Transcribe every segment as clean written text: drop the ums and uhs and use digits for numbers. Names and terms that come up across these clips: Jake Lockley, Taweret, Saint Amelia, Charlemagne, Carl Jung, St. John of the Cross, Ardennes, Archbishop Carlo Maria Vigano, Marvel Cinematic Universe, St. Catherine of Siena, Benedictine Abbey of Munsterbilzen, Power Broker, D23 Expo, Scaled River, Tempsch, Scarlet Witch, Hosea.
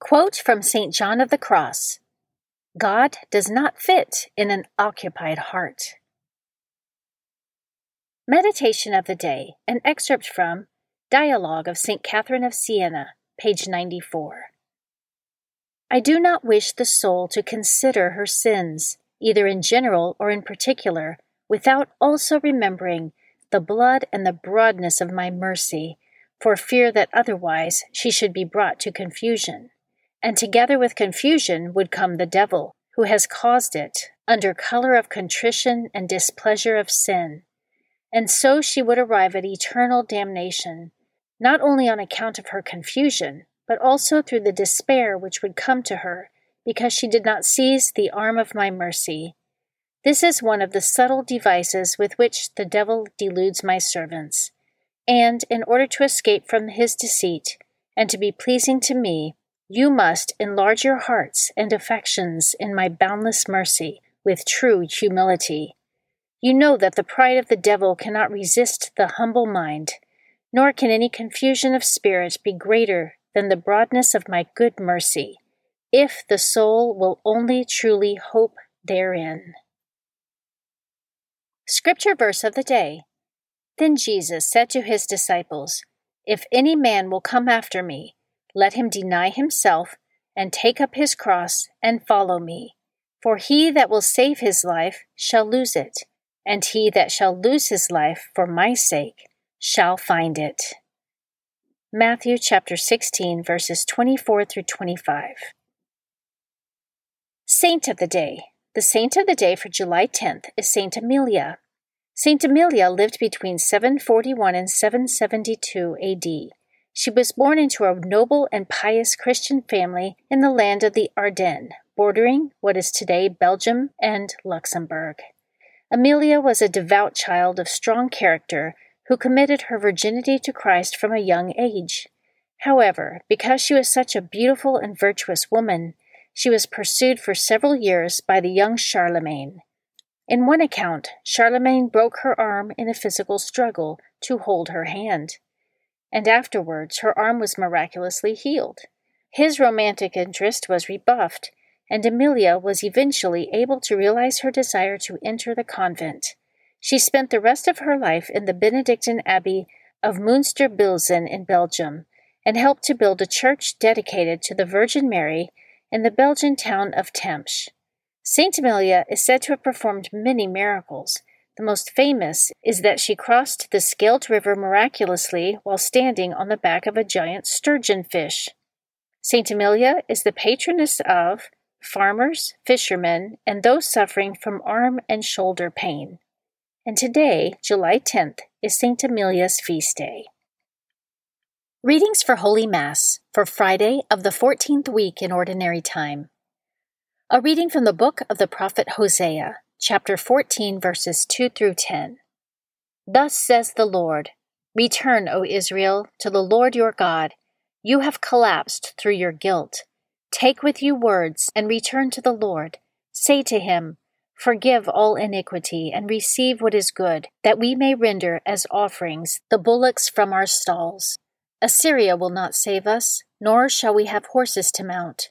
Quote from St. John of the Cross: God does not fit in an occupied heart. Meditation of the Day, an excerpt from Dialogue of St. Catherine of Siena, page 94. I do not wish the soul to consider her sins, either in general or in particular, without also remembering the blood and the broadness of my mercy, for fear that otherwise she should be brought to confusion. And together with confusion would come the devil, who has caused it, under color of contrition and displeasure of sin. And so she would arrive at eternal damnation, not only on account of her confusion, but also through the despair which would come to her, because she did not seize the arm of my mercy. This is one of the subtle devices with which the devil deludes my servants. And in order to escape from his deceit, and to be pleasing to me, you must enlarge your hearts and affections in my boundless mercy with true humility. You know that the pride of the devil cannot resist the humble mind, nor can any confusion of spirit be greater than the broadness of my good mercy, if the soul will only truly hope therein. Scripture verse of the day. Then Jesus said to his disciples, If any man will come after me, let him deny himself, and take up his cross, and follow me. For he that will save his life shall lose it, and he that shall lose his life for my sake shall find it. Matthew chapter 16, verses 24 through 25. Saint of the Day. The saint of the day for July 10th is Saint Amelia. Saint Amelia lived between 741 and 772 AD. She was born into a noble and pious Christian family in the land of the Ardennes, bordering what is today Belgium and Luxembourg. Amelia was a devout child of strong character who committed her virginity to Christ from a young age. However, because she was such a beautiful and virtuous woman, she was pursued for several years by the young Charlemagne. In one account, Charlemagne broke her arm in a physical struggle to hold her hand, and afterwards her arm was miraculously healed. His romantic interest was rebuffed, and Amelia was eventually able to realize her desire to enter the convent. She spent the rest of her life in the Benedictine Abbey of Munsterbilzen in Belgium, and helped to build a church dedicated to the Virgin Mary in the Belgian town of Tempsch. Saint Amelia is said to have performed many miracles. The most famous is that she crossed the Scaled River miraculously while standing on the back of a giant sturgeon fish. Saint Amelia is the patroness of farmers, fishermen, and those suffering from arm and shoulder pain. And today, July 10th, is Saint Amelia's feast day. Readings for Holy Mass for Friday of the 14th week in Ordinary Time. A reading from the book of the prophet Hosea, chapter 14, verses 2 through 10. Thus says the Lord, Return, O Israel, to the Lord your God. You have collapsed through your guilt. Take with you words and return to the Lord. Say to him, Forgive all iniquity and receive what is good, that we may render as offerings the bullocks from our stalls. Assyria will not save us, nor shall we have horses to mount.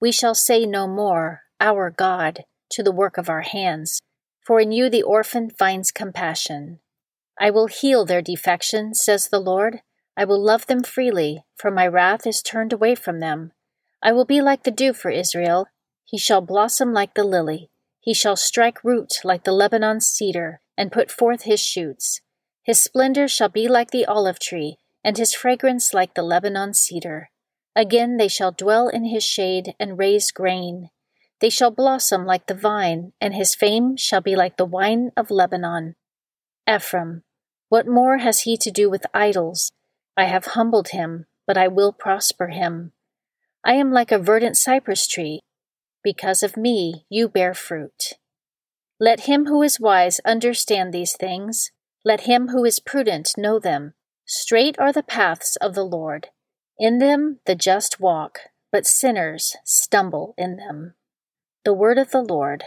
We shall say no more, Our God, to the work of our hands, for in you the orphan finds compassion. I will heal their defection, says the Lord. I will love them freely, for my wrath is turned away from them. I will be like the dew for Israel. He shall blossom like the lily. He shall strike root like the Lebanon cedar, and put forth his shoots. His splendor shall be like the olive tree, and his fragrance like the Lebanon cedar. Again they shall dwell in his shade and raise grain. They shall blossom like the vine, and his fame shall be like the wine of Lebanon. Ephraim, what more has he to do with idols? I have humbled him, but I will prosper him. I am like a verdant cypress tree. Because of me you bear fruit. Let him who is wise understand these things. Let him who is prudent know them. Straight are the paths of the Lord. In them the just walk, but sinners stumble in them. The word of the Lord.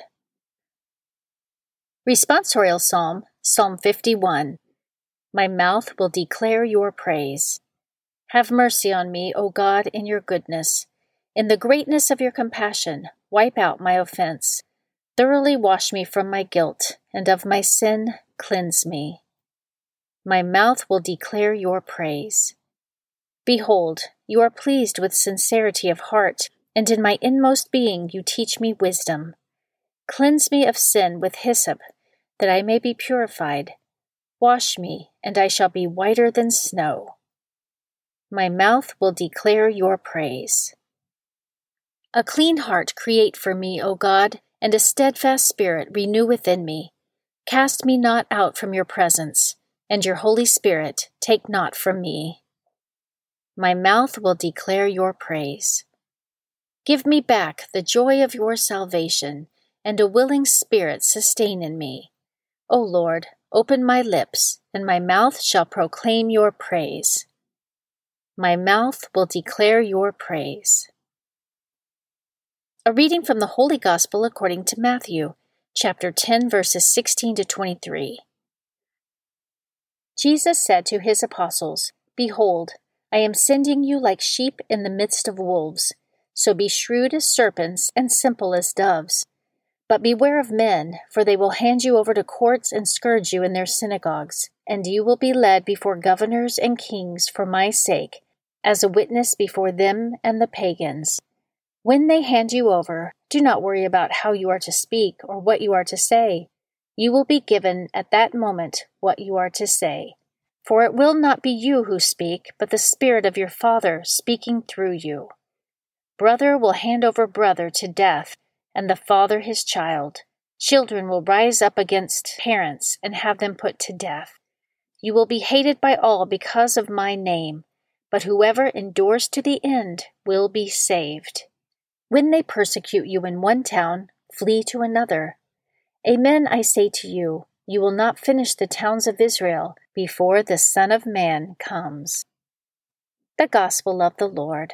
Responsorial Psalm, Psalm 51. My mouth will declare your praise. Have mercy on me, O God, in your goodness. In the greatness of your compassion, wipe out my offense. Thoroughly wash me from my guilt, and of my sin cleanse me. My mouth will declare your praise. Behold, you are pleased with sincerity of heart, and in my inmost being you teach me wisdom. Cleanse me of sin with hyssop, that I may be purified. Wash me, and I shall be whiter than snow. My mouth will declare your praise. A clean heart create for me, O God, and a steadfast spirit renew within me. Cast me not out from your presence, and your Holy Spirit take not from me. My mouth will declare your praise. Give me back the joy of your salvation, and a willing spirit sustain in me. O Lord, open my lips, and my mouth shall proclaim your praise. My mouth will declare your praise. A reading from the Holy Gospel according to Matthew, chapter 10, verses 16 to 23. Jesus said to his apostles, Behold, I am sending you like sheep in the midst of wolves, so be shrewd as serpents and simple as doves. But beware of men, for they will hand you over to courts and scourge you in their synagogues, and you will be led before governors and kings for my sake, as a witness before them and the pagans. When they hand you over, do not worry about how you are to speak or what you are to say. You will be given at that moment what you are to say. For it will not be you who speak, but the Spirit of your Father speaking through you. Brother will hand over brother to death, and the father his child. Children will rise up against parents and have them put to death. You will be hated by all because of my name, but whoever endures to the end will be saved. When they persecute you in one town, flee to another. Amen, I say to you, you will not finish the towns of Israel before the Son of Man comes. The Gospel of the Lord.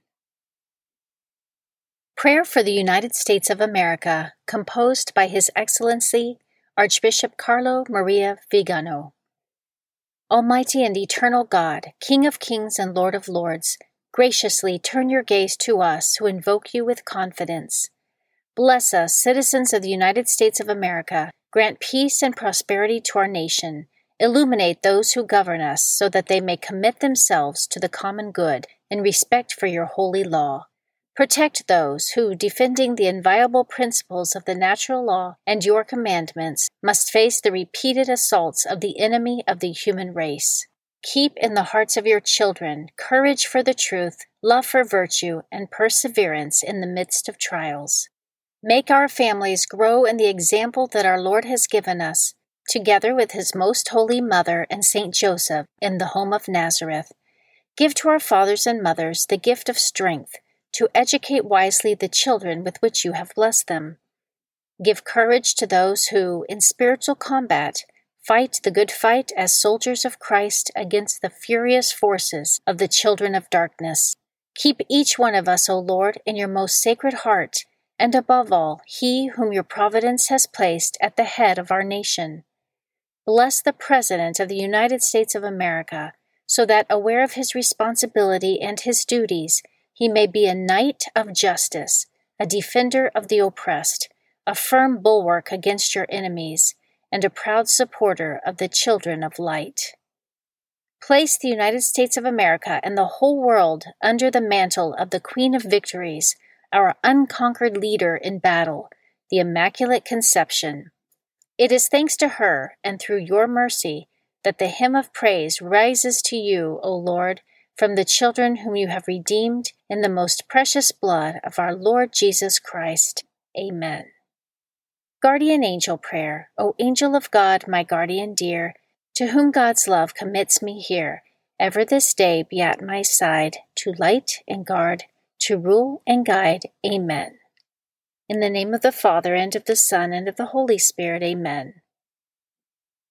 Prayer for the United States of America, composed by His Excellency, Archbishop Carlo Maria Vigano. Almighty and eternal God, King of kings and Lord of lords, graciously turn your gaze to us who invoke you with confidence. Bless us, citizens of the United States of America. Grant peace and prosperity to our nation. Illuminate those who govern us so that they may commit themselves to the common good in respect for your holy law. Protect those who, defending the inviolable principles of the natural law and your commandments, must face the repeated assaults of the enemy of the human race. Keep in the hearts of your children courage for the truth, love for virtue, and perseverance in the midst of trials. Make our families grow in the example that our Lord has given us, together with His Most Holy Mother and Saint Joseph in the home of Nazareth. Give to our fathers and mothers the gift of strength to educate wisely the children with which you have blessed them. Give courage to those who, in spiritual combat, fight the good fight as soldiers of Christ against the furious forces of the children of darkness. Keep each one of us, O Lord, in your most sacred heart, and above all, he whom your providence has placed at the head of our nation. Bless the President of the United States of America, so that, aware of his responsibility and his duties, he may be a knight of justice, a defender of the oppressed, a firm bulwark against your enemies, and a proud supporter of the children of light. Place the United States of America and the whole world under the mantle of the Queen of Victories, our unconquered leader in battle, the Immaculate Conception. It is thanks to her, and through your mercy, that the hymn of praise rises to you, O Lord, from the children whom you have redeemed in the most precious blood of our Lord Jesus Christ. Amen. Guardian Angel Prayer. O Angel of God, my guardian dear, to whom God's love commits me here, ever this day be at my side, to light and guard, to rule and guide. Amen. In the name of the Father, and of the Son, and of the Holy Spirit. Amen.